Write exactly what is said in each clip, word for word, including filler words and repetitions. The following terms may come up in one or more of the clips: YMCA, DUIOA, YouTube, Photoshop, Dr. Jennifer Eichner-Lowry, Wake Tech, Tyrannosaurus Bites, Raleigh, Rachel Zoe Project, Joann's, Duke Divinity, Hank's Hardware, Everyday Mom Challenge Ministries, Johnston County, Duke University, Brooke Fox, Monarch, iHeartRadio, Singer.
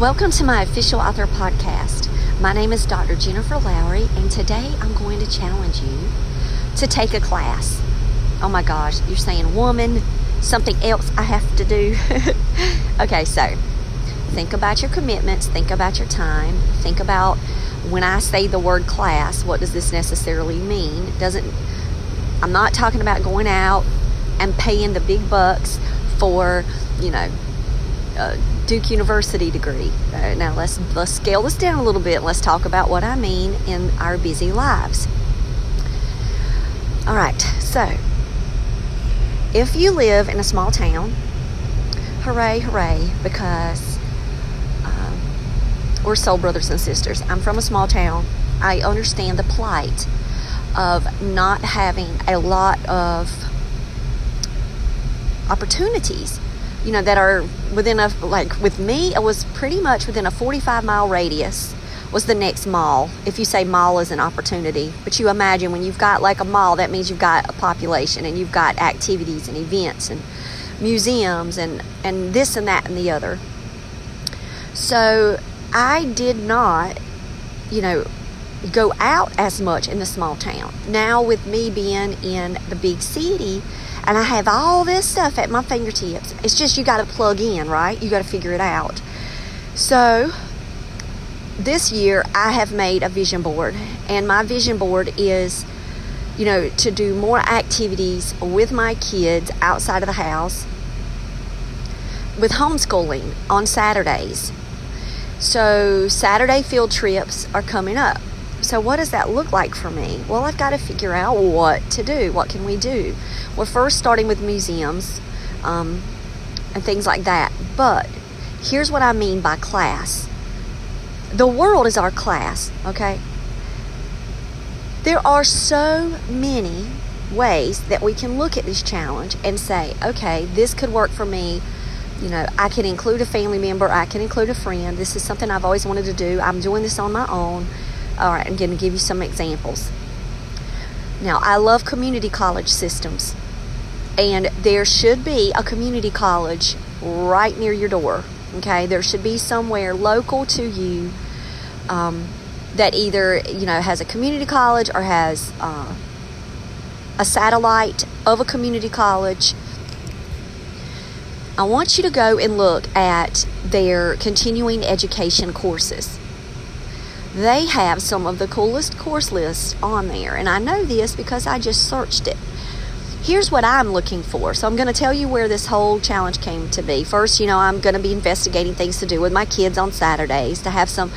Welcome to my official author podcast. My name is Doctor Jennifer Lowry, and today I'm going to challenge you to take a class. Oh my gosh, you're saying, woman, something else I have to do. Okay, so think about your commitments, think about your time, think about when I say the word class, what does this necessarily mean? It doesn't, I'm not talking about going out and paying the big bucks for, you know, Uh, Duke University degree. Uh, now let's let's scale this down a little bit. Let's talk about what I mean in our busy lives. All right. So, if you live in a small town, hooray, hooray, because um, we're soul brothers and sisters. I'm from a small town. I understand the plight of not having a lot of opportunities. You know, that are within a, like with me, it was pretty much within a forty-five mile radius was the next mall. If you say mall is an opportunity, but you imagine when you've got like a mall, that means you've got a population and you've got activities and events and museums and, and this and that and the other. So I did not, you know, go out as much in the small town. Now with me being in the big city, and I have all this stuff at my fingertips. It's just you got to plug in, right? You got to figure it out. So this year I have made a vision board. And my vision board is, you know, to do more activities with my kids outside of the house with homeschooling on Saturdays. So Saturday field trips are coming up. So what does that look like for me? Well, I've got to figure out what to do. What can we do? We're first starting with museums um, and things like that. But here's what I mean by class. The world is our class, okay? There are so many ways that we can look at this challenge and say, okay, this could work for me. You know, I can include a family member. I can include a friend. This is something I've always wanted to do. I'm doing this on my own. All right, I'm going to give you some examples. Now, I love community college systems, and there should be a community college right near your door, okay? There should be somewhere local to you um, that either, you know, has a community college or has uh, a satellite of a community college. I want you to go and look at their continuing education courses. They have some of the coolest course lists on there. And I know this because I just searched it. Here's what I'm looking for. So I'm going to tell you where this whole challenge came to be. First, you know, I'm going to be investigating things to do with my kids on Saturdays to have some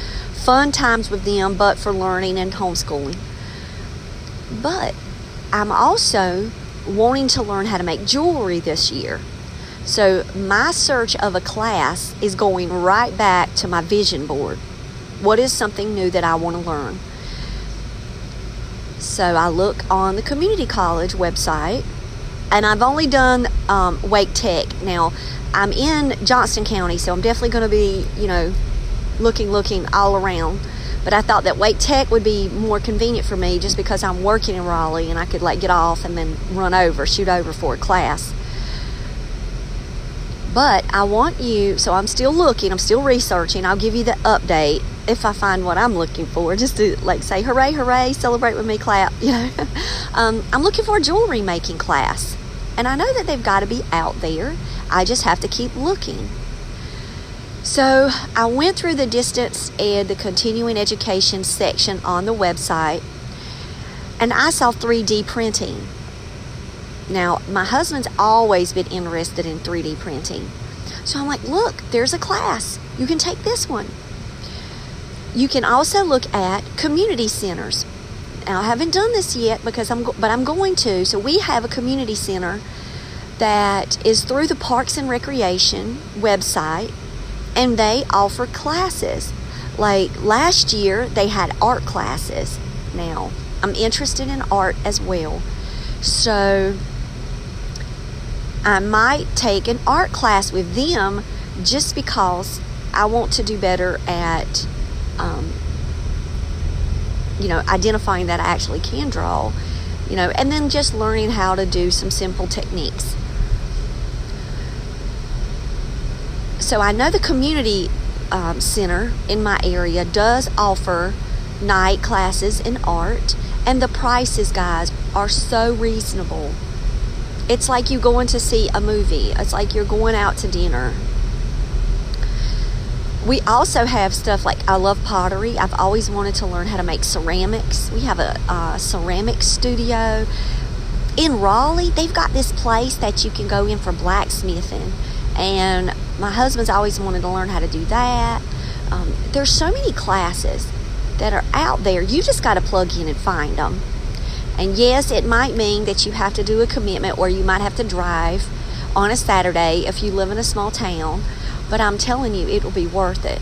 fun times with them, but for learning and homeschooling. But I'm also wanting to learn how to make jewelry this year. So my search of a class is going right back to my vision board. What is something new that I want to learn? So I look on the community college website, and I've only done um, Wake Tech. Now, I'm in Johnston County, so I'm definitely going to be, you know, looking, looking all around. But I thought that Wake Tech would be more convenient for me just because I'm working in Raleigh, and I could, like, get off and then run over, shoot over for a class. But I want you, so I'm still looking, I'm still researching. I'll give you the update if I find what I'm looking for, just to like say, hooray, hooray, celebrate with me, clap, you know. um, I'm looking for a jewelry making class. And I know that they've got to be out there. I just have to keep looking. So I went through the distance and the continuing education section on the website, and I saw three D printing. Now, my husband's always been interested in three D printing. So I'm like, look, there's a class. You can take this one. You can also look at community centers. and I haven't done this yet because I'm, go- but I'm going to. So we have a community center that is through the Parks and Recreation website, and they offer classes. Like last year, they had art classes. Now, I'm interested in art as well, so I might take an art class with them just because I want to do better at, um, you know, identifying that I actually can draw, you know, and then just learning how to do some simple techniques. So I know the community um, center in my area does offer night classes in art, and the prices, guys, are so reasonable. It's like you going to see a movie. It's like you're going out to dinner. We also have stuff like, I love pottery. I've always wanted to learn how to make ceramics. We have a, a ceramic studio. In Raleigh, they've got this place that you can go in for blacksmithing. And my husband's always wanted to learn how to do that. Um, there's so many classes that are out there. You just got to plug in and find them. And yes, it might mean that you have to do a commitment, or you might have to drive on a Saturday if you live in a small town. But I'm telling you, it will be worth it.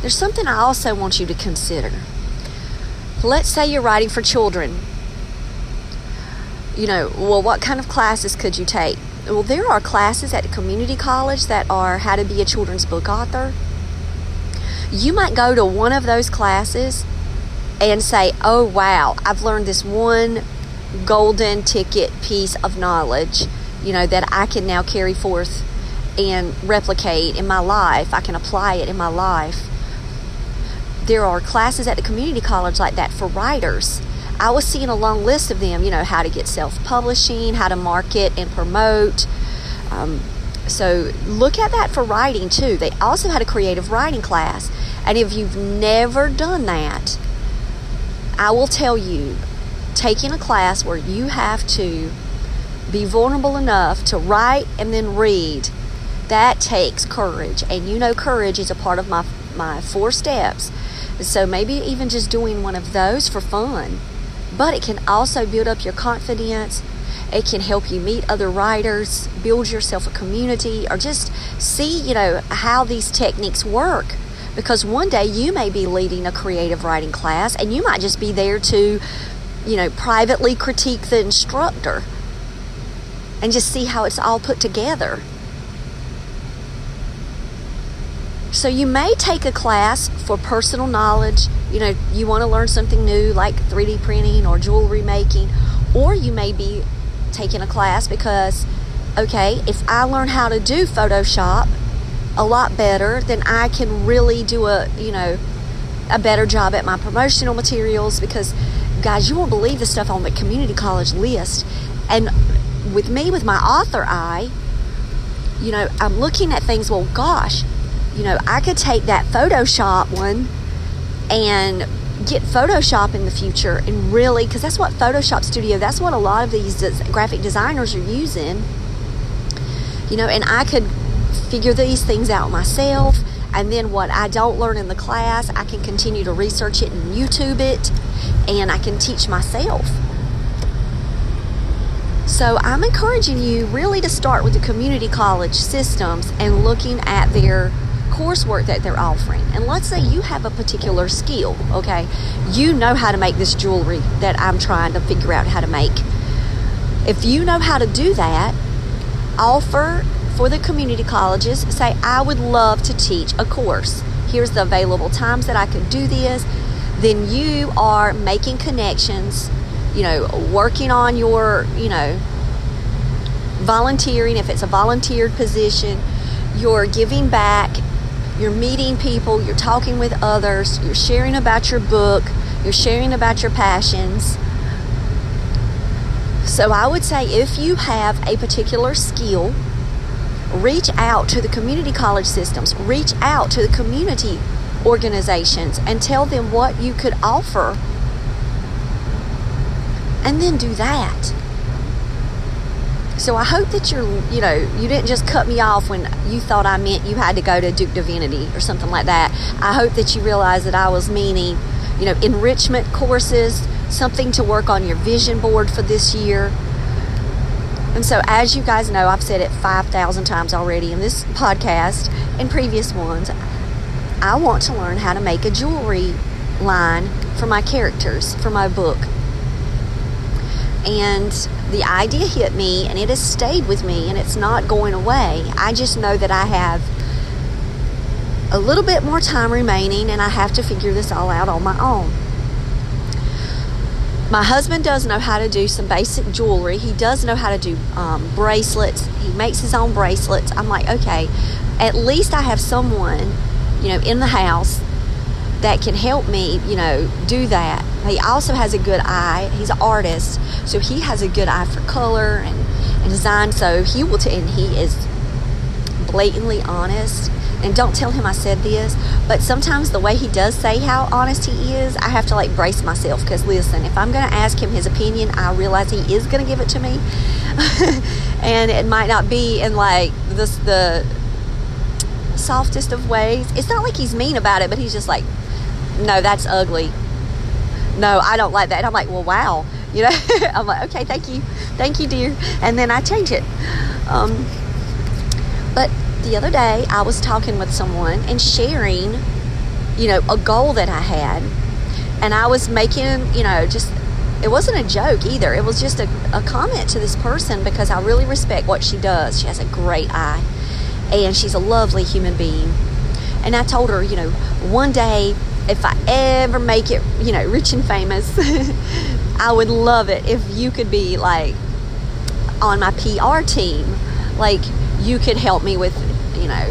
There's something I also want you to consider. Let's say you're writing for children. You know, well, what kind of classes could you take? Well, there are classes at the community college that are how to be a children's book author. You might go to one of those classes and say, oh, wow, I've learned this one golden ticket piece of knowledge, you know, that I can now carry forth and replicate in my life. I can apply it in my life. There are classes at the community college like that for writers. I was seeing a long list of them, you know, how to get self-publishing, how to market and promote. Um, so look at that for writing too. They also had a creative writing class. And if you've never done that, I will tell you, taking a class where you have to be vulnerable enough to write and then read, that takes courage. And you know, courage is a part of my my four steps. So maybe even just doing one of those for fun. But it can also build up your confidence. It can help you meet other writers, build yourself a community, or just see, you know, how these techniques work. Because one day you may be leading a creative writing class, and you might just be there to, you know, privately critique the instructor and just see how it's all put together. So you may take a class for personal knowledge. You know, you want to learn something new like three D printing or jewelry making, or you may be taking a class because, okay, if I learn how to do Photoshop a lot better, then I can really do a, you know, a better job at my promotional materials. Because, guys, you won't believe the stuff on the community college list. And with me, with my author eye, you know, I'm looking at things, well, gosh, you know, I could take that Photoshop one and get Photoshop in the future, and really, because that's what Photoshop Studio, that's what a lot of these graphic designers are using, you know, and I could figure these things out myself. And then what I don't learn in the class, I can continue to research it and YouTube it, and I can teach myself. So I'm encouraging you really to start with the community college systems and looking at their coursework that they're offering. And let's say you have a particular skill, okay? You know how to make this jewelry that I'm trying to figure out how to make. If you know how to do that, offer for the community colleges, say, I would love to teach a course. Here's the available times that I could do this. Then you are making connections, you know, working on your, you know, volunteering, if it's a volunteered position, you're giving back. You're meeting people, you're talking with others, you're sharing about your book, you're sharing about your passions. So I would say, if you have a particular skill, reach out to the community college systems, reach out to the community organizations and tell them what you could offer. And then do that. So I hope that you're, you know, you didn't just cut me off when you thought I meant you had to go to Duke Divinity or something like that. I hope that you realize that I was meaning, you know, enrichment courses, something to work on your vision board for this year. And so, as you guys know, I've said it five thousand times already in this podcast and previous ones, I want to learn how to make a jewelry line for my characters, for my book. And the idea hit me, and it has stayed with me, and it's not going away. I just know that I have a little bit more time remaining, and I have to figure this all out on my own. My husband does know how to do some basic jewelry. He does know how to do um, bracelets. He makes his own bracelets. I'm like, okay, at least I have someone, you know, in the house that can help me, you know, do that. He also has a good eye. He's an artist, so he has a good eye for color and, and design. So he will, t- and he is blatantly honest. And don't tell him I said this, but sometimes the way he does say how honest he is, I have to like brace myself, because listen, if I'm going to ask him his opinion, I realize he is going to give it to me, and it might not be in like this the softest of ways. It's not like he's mean about it, but he's just like, no, that's ugly. No, I don't like that. And I'm like, well, wow. You know, I'm like, okay, thank you. Thank you, dear. And then I change it. Um, but the other day I was talking with someone and sharing, you know, a goal that I had. And I was making, you know, just, it wasn't a joke either. It was just a, a comment to this person, because I really respect what she does. She has a great eye, and she's a lovely human being. And I told her, you know, one day, if I ever make it, you know, rich and famous, I would love it if you could be, like, on my P R team. Like, you could help me with, you know,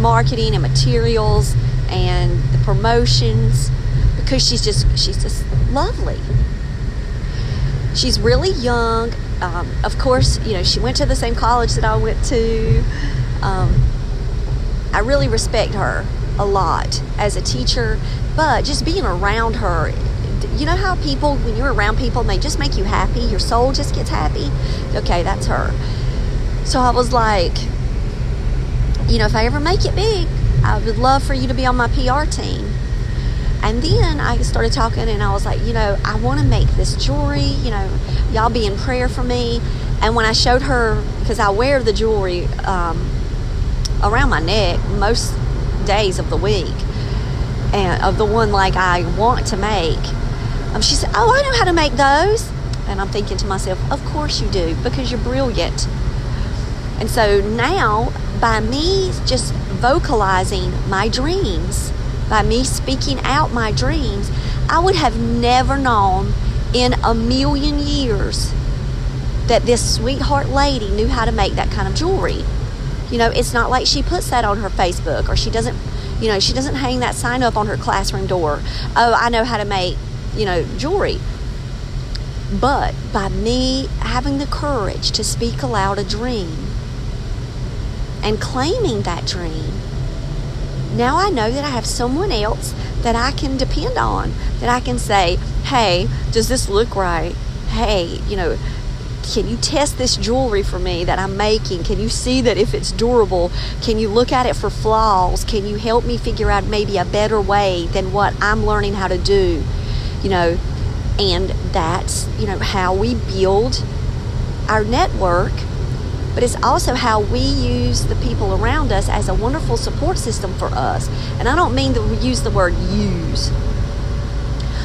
marketing and materials and the promotions, because she's just, she's just lovely. She's really young. Um, of course, you know, she went to the same college that I went to. Um, I really respect her a lot as a teacher, but just being around her, you know how people, when you're around people, they just make you happy, your soul just gets happy? Okay, that's her. So I was like, you know, if I ever make it big, I would love for you to be on my P R team. And then I started talking, and I was like, you know, I want to make this jewelry, you know, y'all be in prayer for me. And when I showed her, because I wear the jewelry um, around my neck most days of the week, and of the one like I want to make, um, she said, oh, I know how to make those. And I'm thinking to myself, of course you do, because you're brilliant. And so now, by me just vocalizing my dreams, by me speaking out my dreams, I would have never known in a million years that this sweetheart lady knew how to make that kind of jewelry. You know, it's not like she puts that on her Facebook, or she doesn't, you know, she doesn't hang that sign up on her classroom door. Oh, I know how to make, you know, jewelry. But by me having the courage to speak aloud a dream and claiming that dream, now I know that I have someone else that I can depend on, that I can say, hey, does this look right? Hey, you know, can you test this jewelry for me that I'm making? Can you see that if it's durable? Can you look at it for flaws? Can you help me figure out maybe a better way than what I'm learning how to do? You know, and that's, you know, how we build our network, but it's also how we use the people around us as a wonderful support system for us. And I don't mean to use the word use.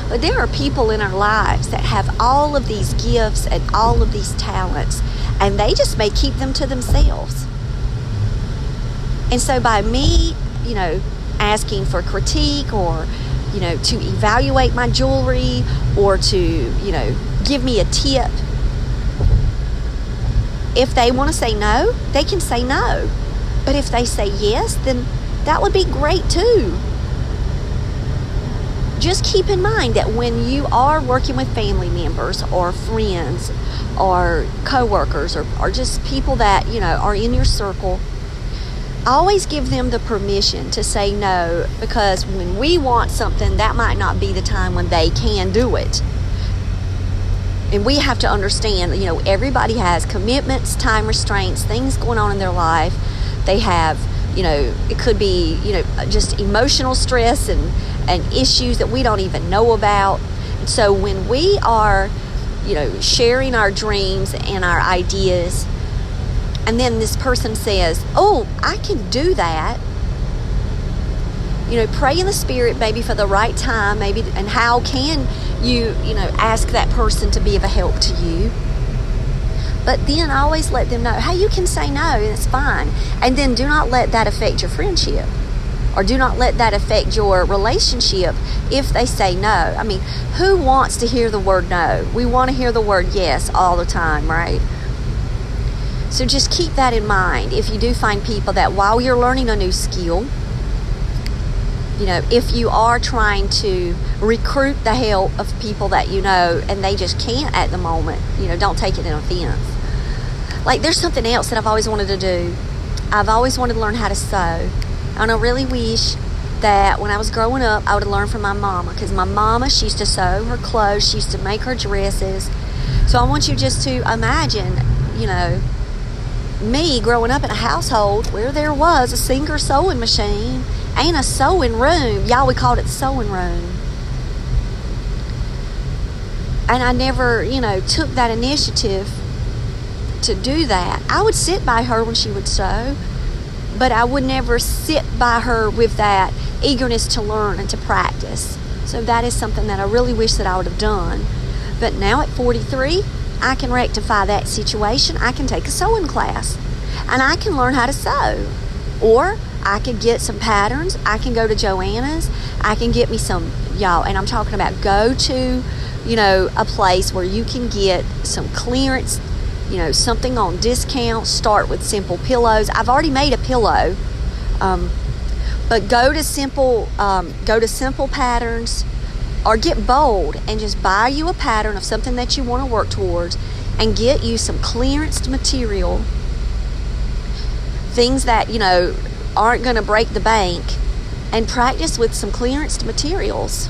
But there are people in our lives that have all of these gifts and all of these talents, and they just may keep them to themselves. And so by me, you know, asking for critique, or, you know, to evaluate my jewelry, or to, you know, give me a tip, if they want to say no, they can say no. But if they say yes, then that would be great too. Just keep in mind that when you are working with family members or friends or coworkers, or, or just people that, you know, are in your circle, always give them the permission to say no, because when we want something, that might not be the time when they can do it. And we have to understand, you know, everybody has commitments, time restraints, things going on in their life. They have you know, it could be, you know, just emotional stress and, and issues that we don't even know about. And so when we are, you know, sharing our dreams and our ideas, and then this person says, oh, I can do that. You know, pray in the Spirit, maybe for the right time, maybe, and how can you, you know, ask that person to be of a help to you. But then always let them know, hey, you can say no, and it's fine. And then do not let that affect your friendship, or do not let that affect your relationship if they say no. I mean, who wants to hear the word no? We want to hear the word yes all the time, right? So just keep that in mind. If you do find people that while you're learning a new skill, you know, if you are trying to recruit the help of people that you know and they just can't at the moment, you know, don't take it in offense. Like, there's something else that I've always wanted to do. I've always wanted to learn how to sew. And I really wish that when I was growing up, I would have learned from my mama, because my mama, she used to sew her clothes, she used to make her dresses. So I want you just to imagine, you know, me growing up in a household where there was a Singer sewing machine and a sewing room. Y'all, we called it the sewing room. And I never, you know, took that initiative to do that. I would sit by her when she would sew, but I would never sit by her with that eagerness to learn and to practice. So that is something that I really wish that I would have done. But now at forty-three, I can rectify that situation. I can take a sewing class, and I can learn how to sew. Or I could get some patterns. I can go to Joann's. I can get me some, y'all, and I'm talking about go to, you know, a place where you can get some clearance, you know, something on discount. Start with simple pillows. I've already made a pillow, um, but go to simple, um, go to simple patterns, or get bold and just buy you a pattern of something that you want to work towards, and get you some clearanced material, things that, you know, aren't going to break the bank, and practice with some clearanced materials.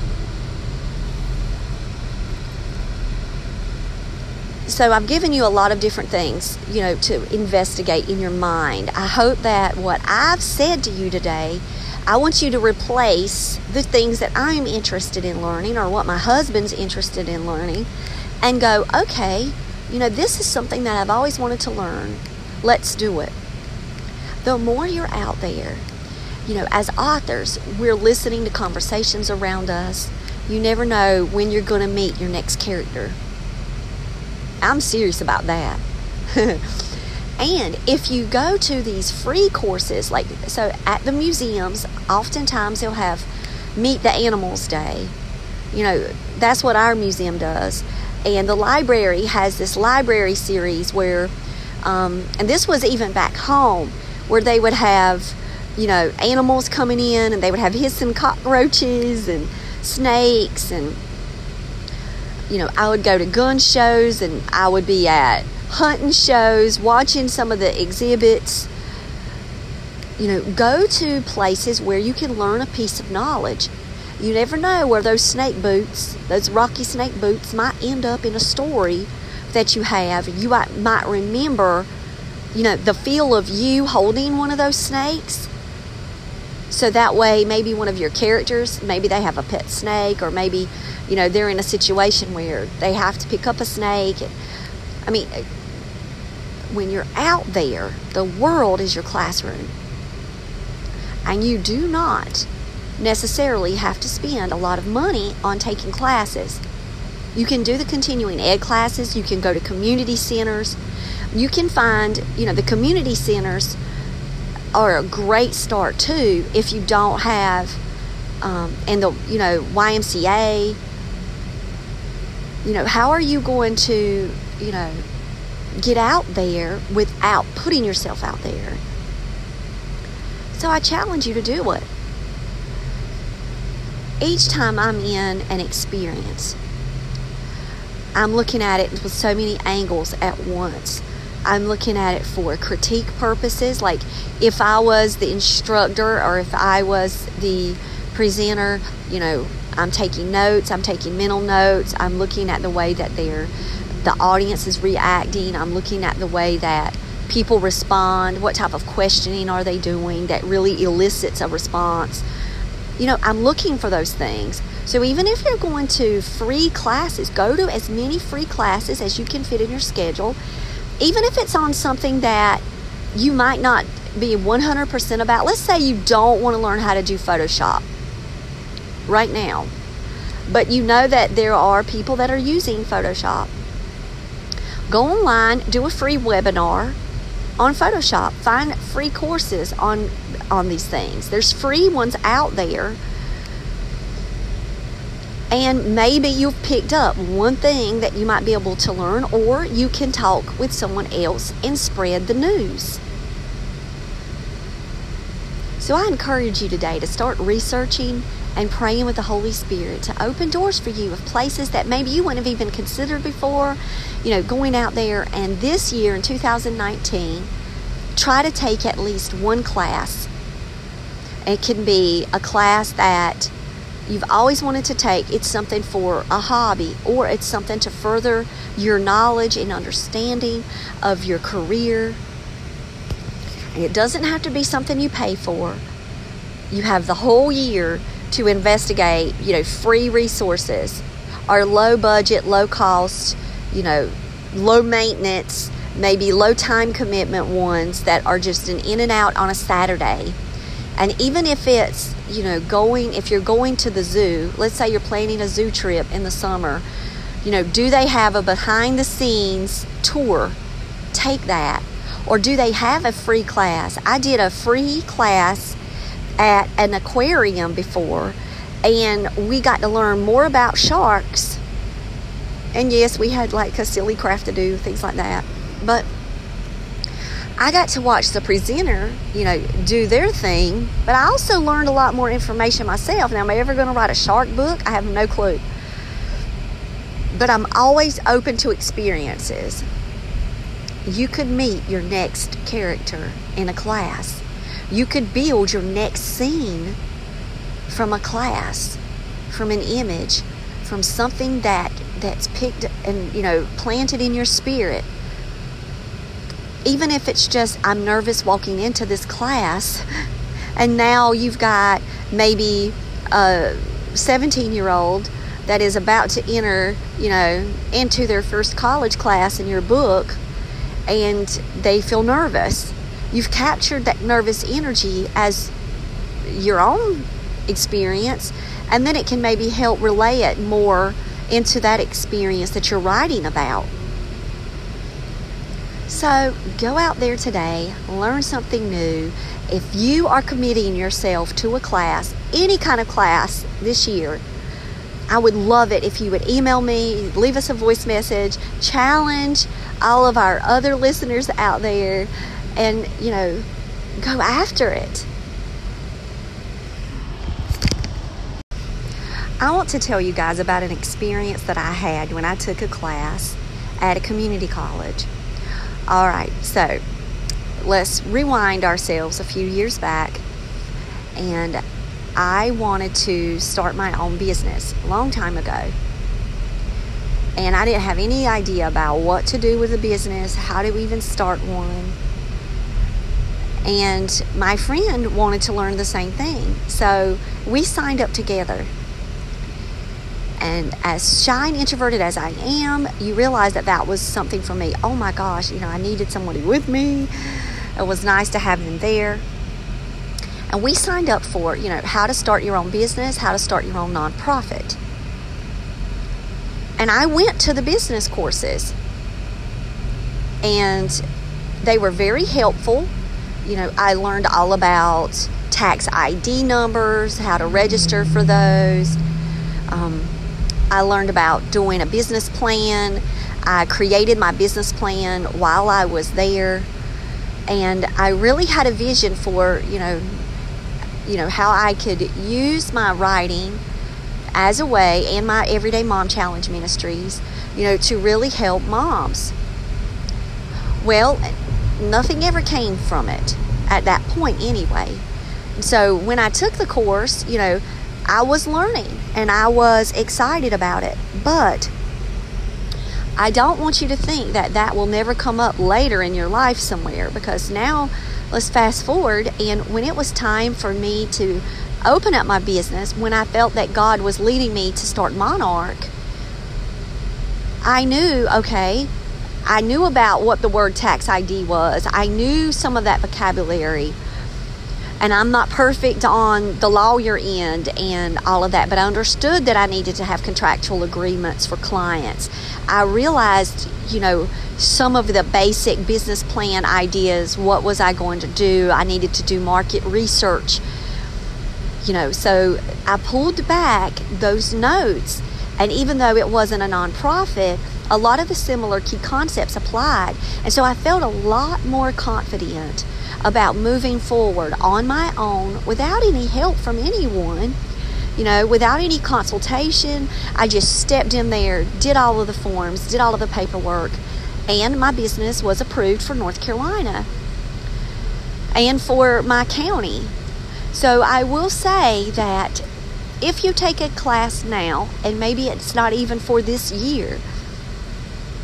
So I've given you a lot of different things, you know, to investigate in your mind. I hope that what I've said to you today, I want you to replace the things that I'm interested in learning, or what my husband's interested in learning, and go, okay, you know, this is something that I've always wanted to learn. Let's do it. The more you're out there, you know, as authors, we're listening to conversations around us. You never know when you're going to meet your next character. I'm serious about that. And if you go to these free courses, like, so at the museums, oftentimes they'll have Meet the Animals Day. You know, that's what our museum does. And the library has this library series where, um, and this was even back home, where they would have, you know, animals coming in, and they would have hissing cockroaches and snakes, and, you know, I would go to gun shows, and I would be at hunting shows, watching some of the exhibits. You know, go to places where you can learn a piece of knowledge. You never know where those snake boots, those rocky snake boots, might end up in a story that you have. You might, might remember, you know, the feel of you holding one of those snakes. So that way, maybe one of your characters, maybe they have a pet snake, or maybe, you know, they're in a situation where they have to pick up a snake. I mean, when you're out there, the world is your classroom. And you do not necessarily have to spend a lot of money on taking classes. You can do the continuing ed classes. You can go to community centers. You can find, you know, the community centers are a great start too if you don't have, um, and the, you know, Y M C A. You know, how are you going to, you know, get out there without putting yourself out there? So I challenge you to do it. Each time I'm in an experience, I'm looking at it with so many angles at once. I'm looking at it for critique purposes, like if I was the instructor or if I was the presenter, you know, I'm taking notes, I'm taking mental notes, I'm looking at the way that they're, the audience is reacting, I'm looking at the way that people respond, what type of questioning are they doing that really elicits a response. You know, I'm looking for those things. So even if you're going to free classes, go to as many free classes as you can fit in your schedule. Even if it's on something that you might not be one hundred percent about. Let's say you don't want to learn how to do Photoshop right now, but you know that there are people that are using Photoshop. Go online, do a free webinar on Photoshop. Find free courses on on these things. There's free ones out there. And maybe you've picked up one thing that you might be able to learn, or you can talk with someone else and spread the news. So I encourage you today to start researching and praying with the Holy Spirit to open doors for you of places that maybe you wouldn't have even considered before. You know, going out there, and this year in two thousand nineteen, try to take at least one class. It can be a class that you've always wanted to take. It's something for a hobby, or it's something to further your knowledge and understanding of your career. And it doesn't have to be something you pay for. You have the whole year to investigate, you know, free resources or low budget, low cost, you know, low maintenance, maybe low time commitment ones that are just an in and out on a Saturday. And even if it's, you know, going, if you're going to the zoo, let's say you're planning a zoo trip in the summer, you know, do they have a behind the scenes tour? Take that. Or do they have a free class? I did a free class at an aquarium before, and we got to learn more about sharks. And yes, we had like a silly craft to do, things like that. But I got to watch the presenter, you know, do their thing, but I also learned a lot more information myself. Now, am I ever going to write a shark book? I have no clue. But I'm always open to experiences. You could meet your next character in a class. You could build your next scene from a class, from an image, from something that, that's picked and, you know, planted in your spirit. Even if it's just, I'm nervous walking into this class, and now you've got maybe a seventeen-year-old that is about to enter, you know, into their first college class in your book, and they feel nervous. You've captured that nervous energy as your own experience, and then it can maybe help relay it more into that experience that you're writing about. So go out there today, learn something new. If you are committing yourself to a class, any kind of class this year, I would love it if you would email me, leave us a voice message, challenge all of our other listeners out there, and, you know, go after it. I want to tell you guys about an experience that I had when I took a class at a community college. All right, so let's rewind ourselves a few years back, and I wanted to start my own business a long time ago, and I didn't have any idea about what to do with a business, how to even start one, and my friend wanted to learn the same thing, so we signed up together. And as shy and introverted as I am, you realize that that was something for me. Oh my gosh, you know, I needed somebody with me. It was nice to have them there. And we signed up for, you know, how to start your own business, how to start your own nonprofit. And I went to the business courses. And they were very helpful. You know, I learned all about tax I D numbers, how to register for those. Um, I learned about doing a business plan. I created my business plan while I was there, and I really had a vision for, you know, you know, how I could use my writing as a way, and my Everyday Mom Challenge Ministries, you know, to really help moms. Well, nothing ever came from it at that point anyway. So when I took the course, you know, I was learning and I was excited about it, but I don't want you to think that that will never come up later in your life somewhere, because now let's fast forward. And when it was time for me to open up my business, when I felt that God was leading me to start Monarch, I knew, okay, I knew about what the word tax I D was. I knew some of that vocabulary. And I'm not perfect on the lawyer end and all of that, but I understood that I needed to have contractual agreements for clients. I realized, you know, some of the basic business plan ideas. What was I going to do? I needed to do market research, you know. So I pulled back those notes. And even though it wasn't a nonprofit, a lot of the similar key concepts applied. And so I felt a lot more confident about moving forward on my own without any help from anyone, you know, without any consultation. I just stepped in there, did all of the forms, did all of the paperwork, and my business was approved for North Carolina and for my county. So I will say that if you take a class now, and maybe it's not even for this year,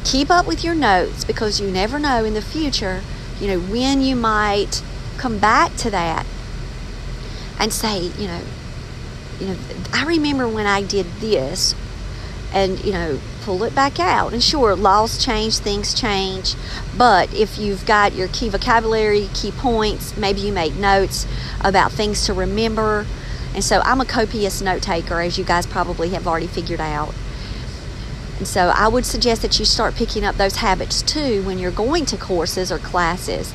keep up with your notes, because you never know in the future, you know, when you might come back to that and say, you know, you know, I remember when I did this, and, you know, pull it back out. And sure, laws change, things change, but if you've got your key vocabulary, key points, maybe you make notes about things to remember. And so I'm a copious note taker, as you guys probably have already figured out. And so I would suggest that you start picking up those habits too when you're going to courses or classes.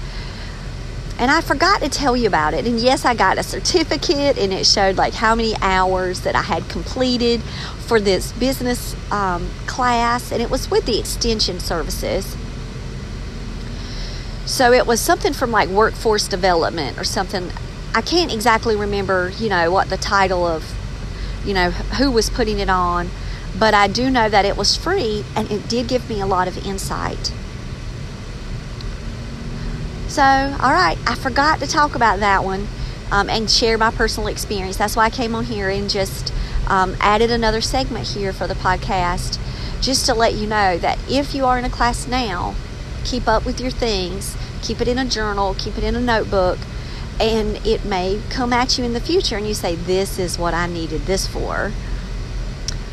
And I forgot to tell you about it. And yes, I got a certificate, and it showed like how many hours that I had completed for this business um, class. And it was with the extension services. So it was something from like workforce development or something. I can't exactly remember, you know, what the title of, you know, who was putting it on, but I do know that it was free, and it did give me a lot of insight. So, all right, I forgot to talk about that one um, and share my personal experience. That's why I came on here and just um, added another segment here for the podcast, just to let you know that if you are in a class now, keep up with your things, keep it in a journal, keep it in a notebook. And it may come at you in the future and you say, this is what I needed this for.